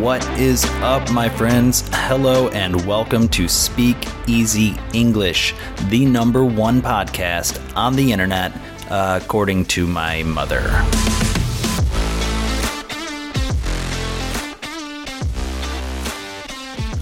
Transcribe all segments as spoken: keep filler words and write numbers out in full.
What is up, my friends? Hello and welcome to Speak Easy English, the number one podcast on the internet, uh, according to my mother.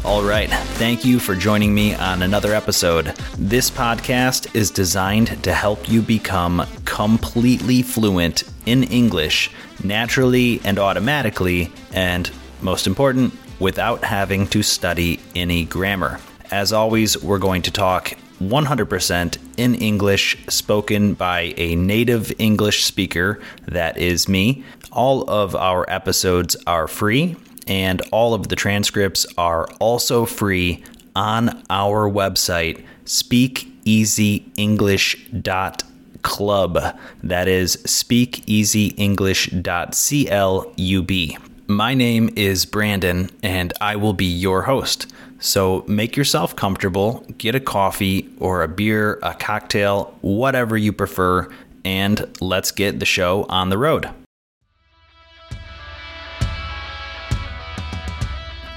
All right, thank you for joining me on another episode. This podcast is designed to help you become completely fluent in English, naturally and automatically, and most important, without having to study any grammar. As always, we're going to talk one hundred percent in English, spoken by a native English speaker, that is me. All of our episodes are free, and all of the transcripts are also free on our website, speak easy english dot club. That is speak easy english dot club. My name is Brandon, and I will be your host. So make yourself comfortable, get a coffee or a beer, a cocktail, whatever you prefer, and let's get the show on the road.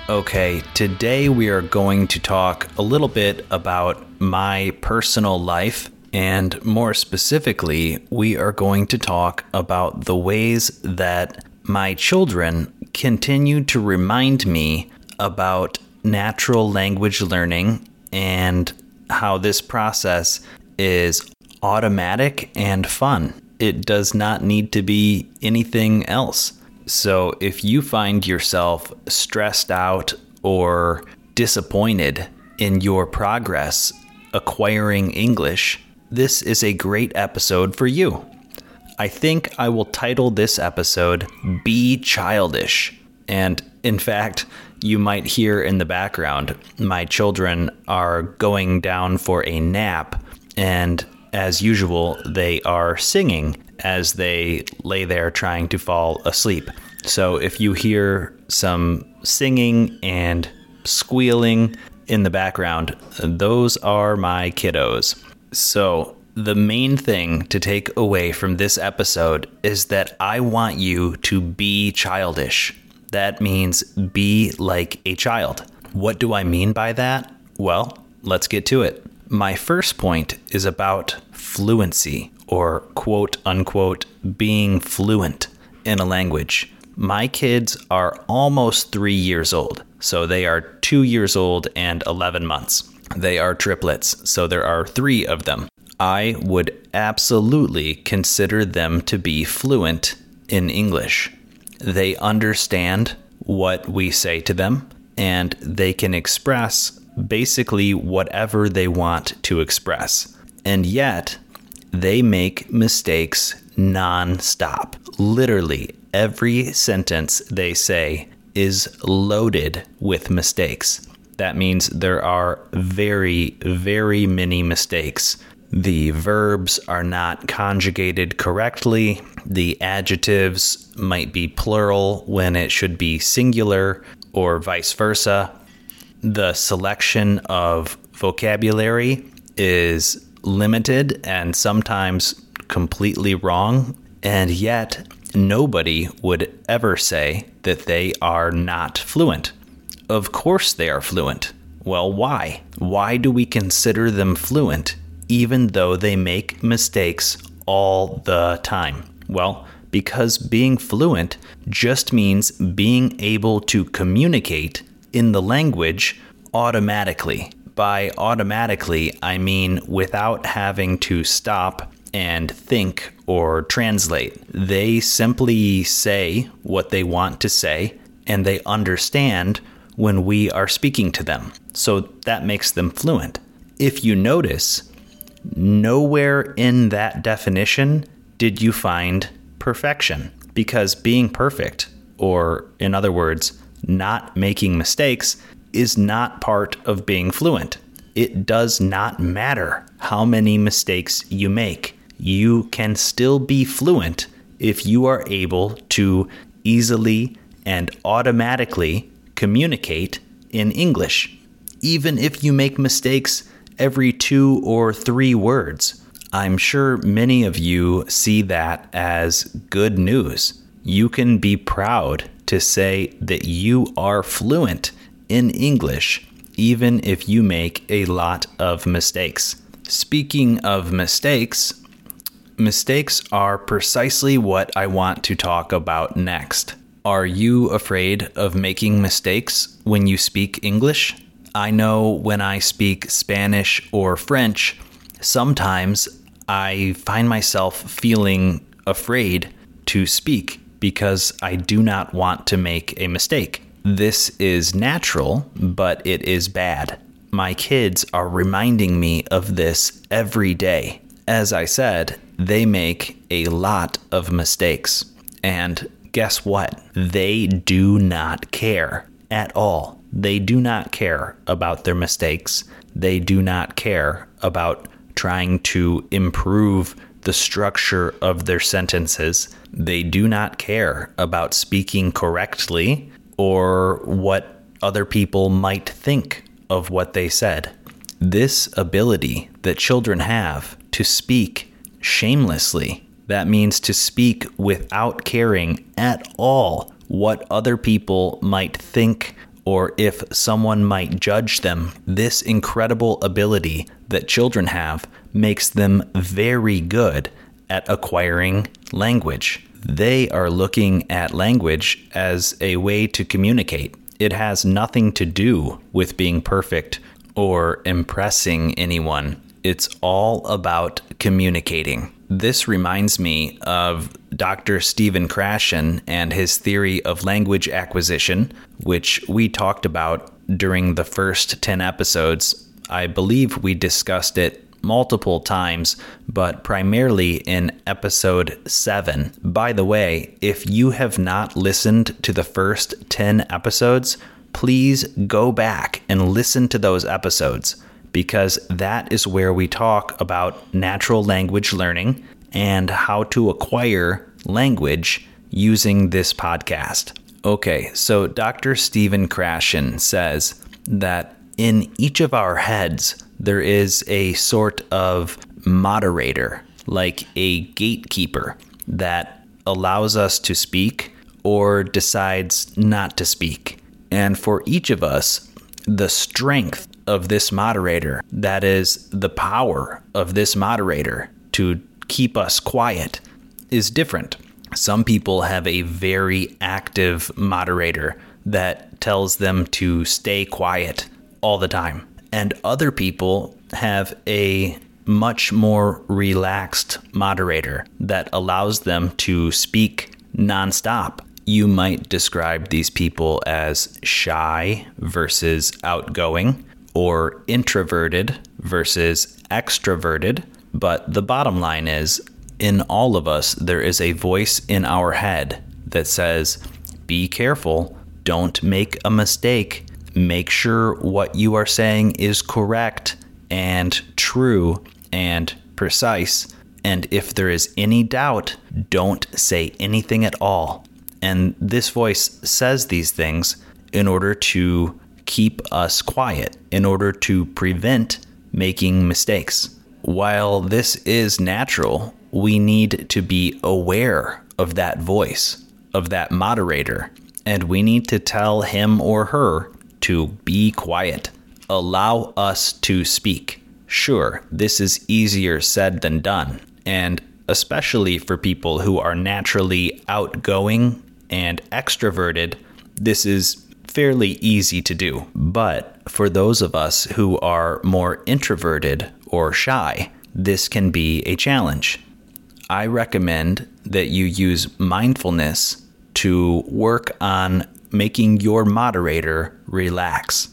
Okay, today we are going to talk a little bit about my personal life, and more specifically, we are going to talk about the ways that my children continue to remind me about natural language learning and how this process is automatic and fun. It does not need to be anything else. So if you find yourself stressed out or disappointed in your progress acquiring English, this is a great episode for you. I think I will title this episode, Be Childish. And in fact, you might hear in the background, my children are going down for a nap, and as usual, they are singing as they lay there trying to fall asleep. So if you hear some singing and squealing in the background, those are my kiddos. So the main thing to take away from this episode is that I want you to be childish. That means be like a child. What do I mean by that? Well, let's get to it. My first point is about fluency, or quote unquote, being fluent in a language. My kids are almost three years old, so they are two years old and eleven months. They are triplets, so there are three of them. I would absolutely consider them to be fluent in English. They understand what we say to them, and they can express basically whatever they want to express. And yet, they make mistakes nonstop. Literally, every sentence they say is loaded with mistakes. That means there are very, very many mistakes. The verbs are not conjugated correctly. The adjectives might be plural when it should be singular, or vice versa. The selection of vocabulary is limited and sometimes completely wrong, and yet nobody would ever say that they are not fluent. Of course they are fluent. Well, why? Why do we consider them fluent even though they make mistakes all the time? Well, because being fluent just means being able to communicate in the language automatically. By automatically, I mean without having to stop and think or translate. They simply say what they want to say, and they understand when we are speaking to them. So that makes them fluent. If you notice, nowhere in that definition did you find perfection, because being perfect, or in other words, not making mistakes, is not part of being fluent. It does not matter how many mistakes you make. You can still be fluent if you are able to easily and automatically communicate in English, even if you make mistakes every two or three words. I'm sure many of you see that as good news. You can be proud to say that you are fluent in English, even if you make a lot of mistakes. Speaking of mistakes, mistakes are precisely what I want to talk about next. Are you afraid of making mistakes when you speak English? I know when I speak Spanish or French, sometimes I find myself feeling afraid to speak because I do not want to make a mistake. This is natural, but it is bad. My kids are reminding me of this every day. As I said, they make a lot of mistakes. And guess what? They do not care at all. They do not care about their mistakes. They do not care about trying to improve the structure of their sentences. They do not care about speaking correctly or what other people might think of what they said. This ability that children have to speak shamelessly, that means to speak without caring at all what other people might think or if someone might judge them, this incredible ability that children have makes them very good at acquiring language. They are looking at language as a way to communicate. It has nothing to do with being perfect or impressing anyone. It's all about communicating. This reminds me of Doctor Stephen Krashen and his theory of language acquisition, which we talked about during the first ten episodes. I believe we discussed it multiple times, but primarily in episode seven. By the way, if you have not listened to the first ten episodes, please go back and listen to those episodes, because that is where we talk about natural language learning and how to acquire language using this podcast. Okay, so Doctor Stephen Krashen says that in each of our heads, there is a sort of moderator, like a gatekeeper, that allows us to speak or decides not to speak. And for each of us, the strength of this moderator, that is the power of this moderator to keep us quiet, is different. Some people have a very active moderator that tells them to stay quiet all the time. And other people have a much more relaxed moderator that allows them to speak nonstop. You might describe these people as shy versus outgoing, or introverted versus extroverted. But the bottom line is, in all of us, there is a voice in our head that says, be careful, don't make a mistake, make sure what you are saying is correct and true and precise. And if there is any doubt, don't say anything at all. And this voice says these things in order to keep us quiet, in order to prevent making mistakes. While this is natural, we need to be aware of that voice, of that moderator, and we need to tell him or her to be quiet. Allow us to speak. Sure, this is easier said than done, and especially for people who are naturally outgoing and extroverted, this is fairly easy to do. But for those of us who are more introverted or shy, this can be a challenge. I recommend that you use mindfulness to work on making your moderator relax.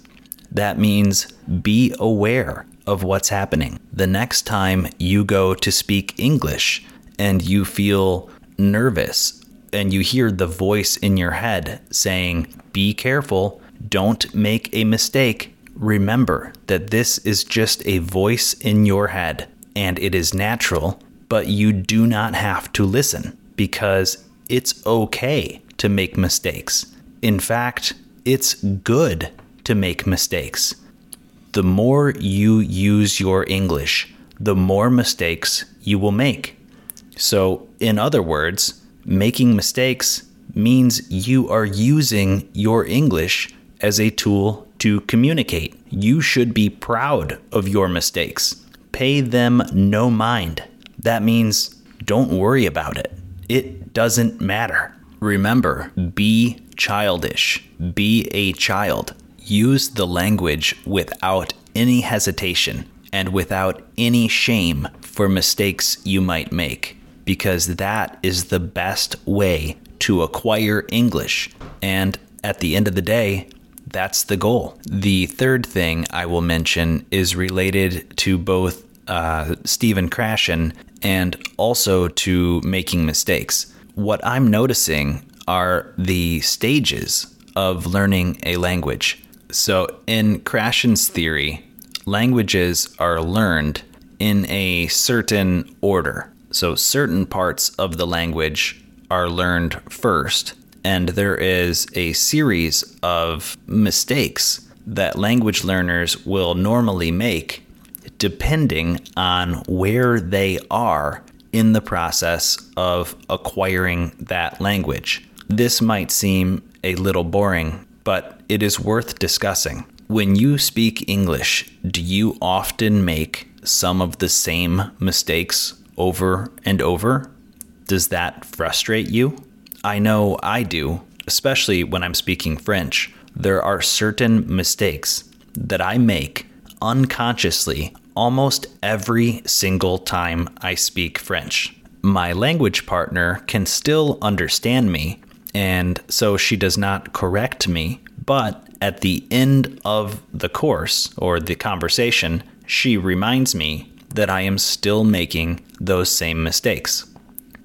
That means be aware of what's happening. The next time you go to speak English and you feel nervous and you hear the voice in your head saying, be careful, don't make a mistake, remember that this is just a voice in your head and it is natural, but you do not have to listen, because it's okay to make mistakes. In fact, it's good to make mistakes. The more you use your English, the more mistakes you will make. So, in other words, making mistakes means you are using your English as a tool to communicate. You should be proud of your mistakes. Pay them no mind. That means don't worry about it. It doesn't matter. Remember, be childish. Be a child. Use the language without any hesitation and without any shame for mistakes you might make, because that is the best way to acquire English. And at the end of the day, that's the goal. The third thing I will mention is related to both uh, Stephen Krashen and also to making mistakes. What I'm noticing are the stages of learning a language. So in Krashen's theory, languages are learned in a certain order. So certain parts of the language are learned first, and there is a series of mistakes that language learners will normally make depending on where they are in the process of acquiring that language. This might seem a little boring, but it is worth discussing. When you speak English, do you often make some of the same mistakes over and over? Does that frustrate you? I know I do, especially when I'm speaking French. There are certain mistakes that I make unconsciously almost every single time I speak French. My language partner can still understand me, and so she does not correct me, but at the end of the course or the conversation, she reminds me that I am still making those same mistakes.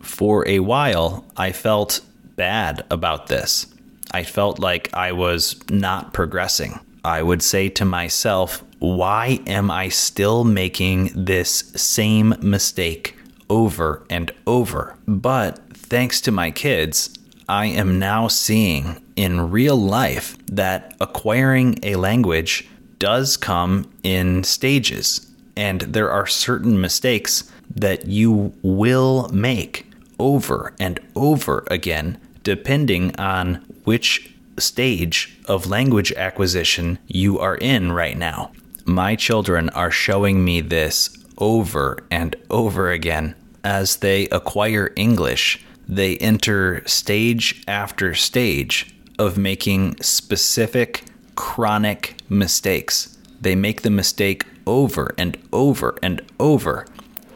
For a while, I felt bad about this. I felt like I was not progressing. I would say to myself, why am I still making this same mistake over and over? But thanks to my kids, I am now seeing in real life that acquiring a language does come in stages, and there are certain mistakes that you will make over and over again, depending on which stage of language acquisition you are in right now. My children are showing me this over and over again. As they acquire English, they enter stage after stage of making specific, chronic mistakes. They make the mistake over and over and over.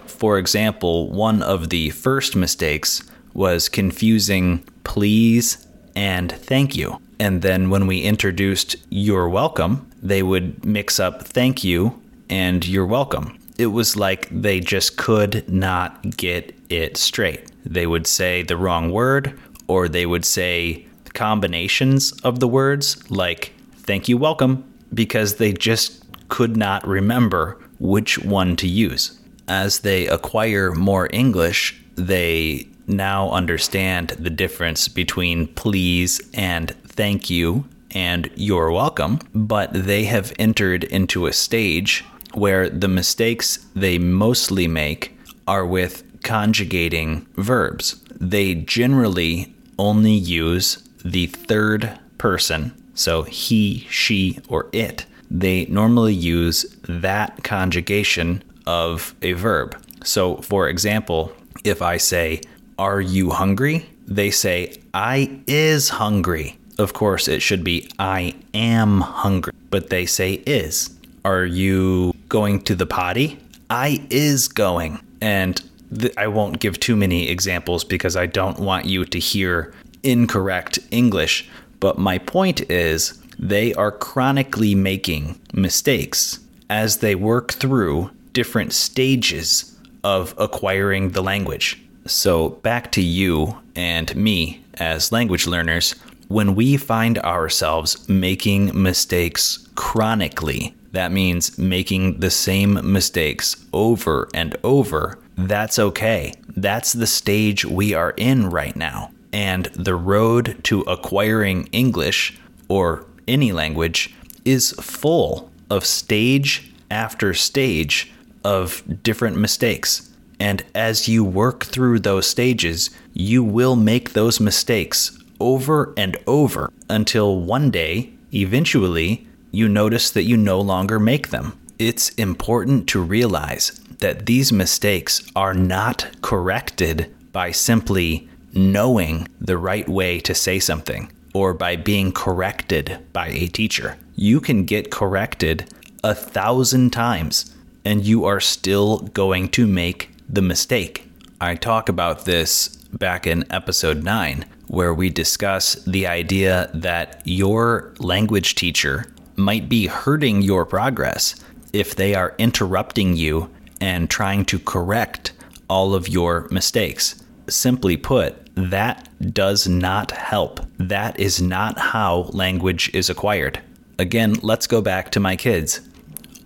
For example, one of the first mistakes was confusing please and thank you. And then when we introduced you're welcome, they would mix up thank you and you're welcome. It was like they just could not get it straight. They would say the wrong word, or they would say combinations of the words like thank you, welcome, because they just could not remember which one to use. As they acquire more English, they now understand the difference between please and thank you and you're welcome, but they have entered into a stage where the mistakes they mostly make are with conjugating verbs. They generally only use the third person, so he, she, or it. They normally use that conjugation of a verb. So, for example, if I say, are you hungry? They say, I is hungry. Of course, it should be, I am hungry, but they say is. Are you going to the potty? I is going. And th- I won't give too many examples because I don't want you to hear incorrect English. But my point is they are chronically making mistakes as they work through different stages of acquiring the language. So back to you and me as language learners, when we find ourselves making mistakes chronically, that means making the same mistakes over and over, that's okay. That's the stage we are in right now. And the road to acquiring English or any language is full of stage after stage of different mistakes. And as you work through those stages, you will make those mistakes over and over until one day, eventually, you notice that you no longer make them. It's important to realize that these mistakes are not corrected by simply knowing the right way to say something or by being corrected by a teacher. You can get corrected a thousand times and you are still going to make the mistake. I talk about this back in episode nine, where we discuss the idea that your language teacher might be hurting your progress if they are interrupting you and trying to correct all of your mistakes. Simply put, that does not help. That is not how language is acquired. Again, let's go back to my kids.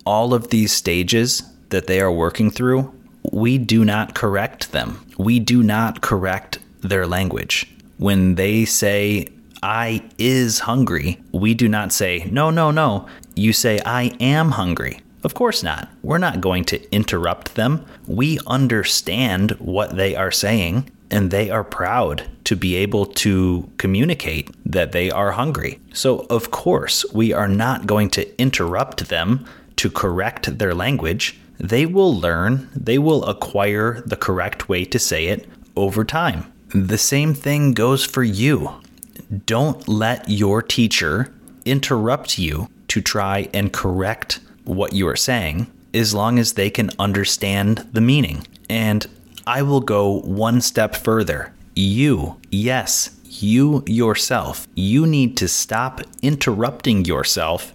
All of these stages that they are working through, we do not correct them. We do not correct their language. When they say, I is hungry, we do not say, no, no, no. You say, I am hungry. Of course not. We're not going to interrupt them. We understand what they are saying, and they are proud to be able to communicate that they are hungry. So, of course, we are not going to interrupt them to correct their language. They will learn, they will acquire the correct way to say it over time. The same thing goes for you. Don't let your teacher interrupt you to try and correct what you are saying, as long as they can understand the meaning. And I will go one step further. You, yes, you yourself, you need to stop interrupting yourself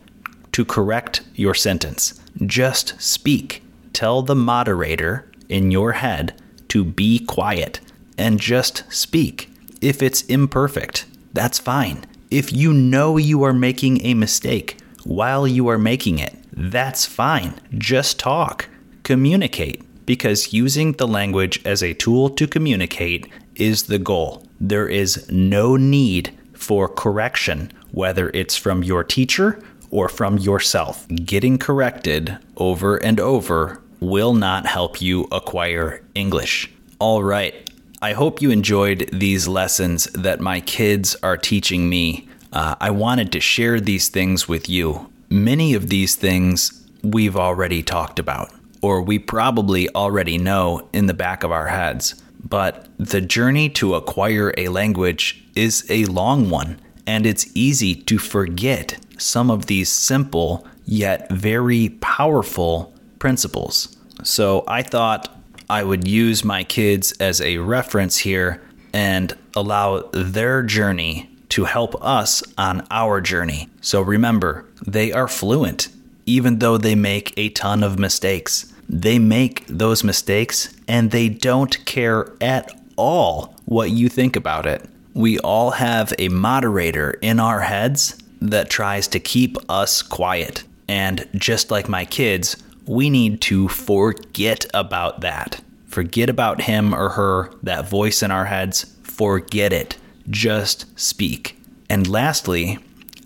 to correct your sentence. Just speak. Tell the moderator in your head to be quiet and just speak. If it's imperfect, that's fine. If you know you are making a mistake while you are making it, that's fine. Just talk. Communicate. Because using the language as a tool to communicate is the goal. There is no need for correction, whether it's from your teacher or from yourself. Getting corrected over and over will not help you acquire English. All right. I hope you enjoyed these lessons that my kids are teaching me. Uh, I wanted to share these things with you. Many of these things we've already talked about, or we probably already know in the back of our heads. But the journey to acquire a language is a long one, and it's easy to forget some of these simple yet very powerful principles. So I thought I would use my kids as a reference here and allow their journey to help us on our journey. So remember, they are fluent, even though they make a ton of mistakes. They make those mistakes and they don't care at all what you think about it. We all have a moderator in our heads that tries to keep us quiet. And just like my kids, we need to forget about that. Forget about him or her, that voice in our heads. Forget it. Just speak. And lastly,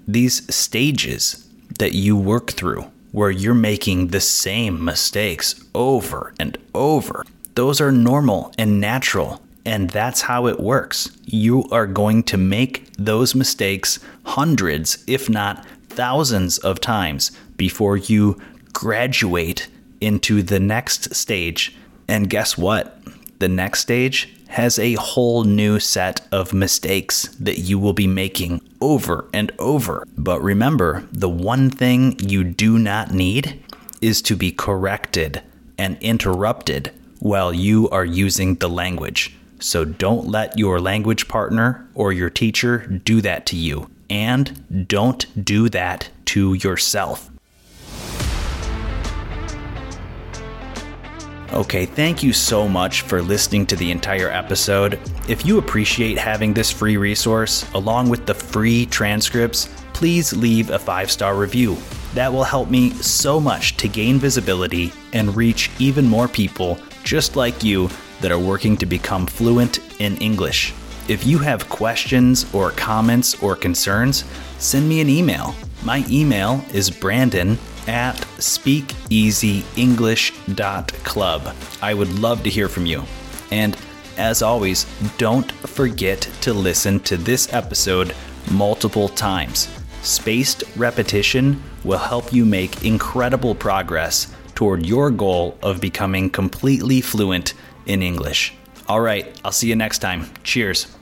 these stages that you work through where you're making the same mistakes over and over, those are normal and natural, and that's how it works. You are going to make those mistakes hundreds, if not thousands of times before you graduate into the next stage. And guess what? The next stage has a whole new set of mistakes that you will be making over and over. But remember, the one thing you do not need is to be corrected and interrupted while you are using the language. So don't let your language partner or your teacher do that to you. And don't do that to yourself. Okay, thank you so much for listening to the entire episode. If you appreciate having this free resource, along with the free transcripts, please leave a five-star review. That will help me so much to gain visibility and reach even more people just like you that are working to become fluent in English. If you have questions or comments or concerns, send me an email. My email is Brandon at speak easy english dot club. I would love to hear from you. And as always, don't forget to listen to this episode multiple times. Spaced repetition will help you make incredible progress toward your goal of becoming completely fluent in English. All right, I'll see you next time. Cheers.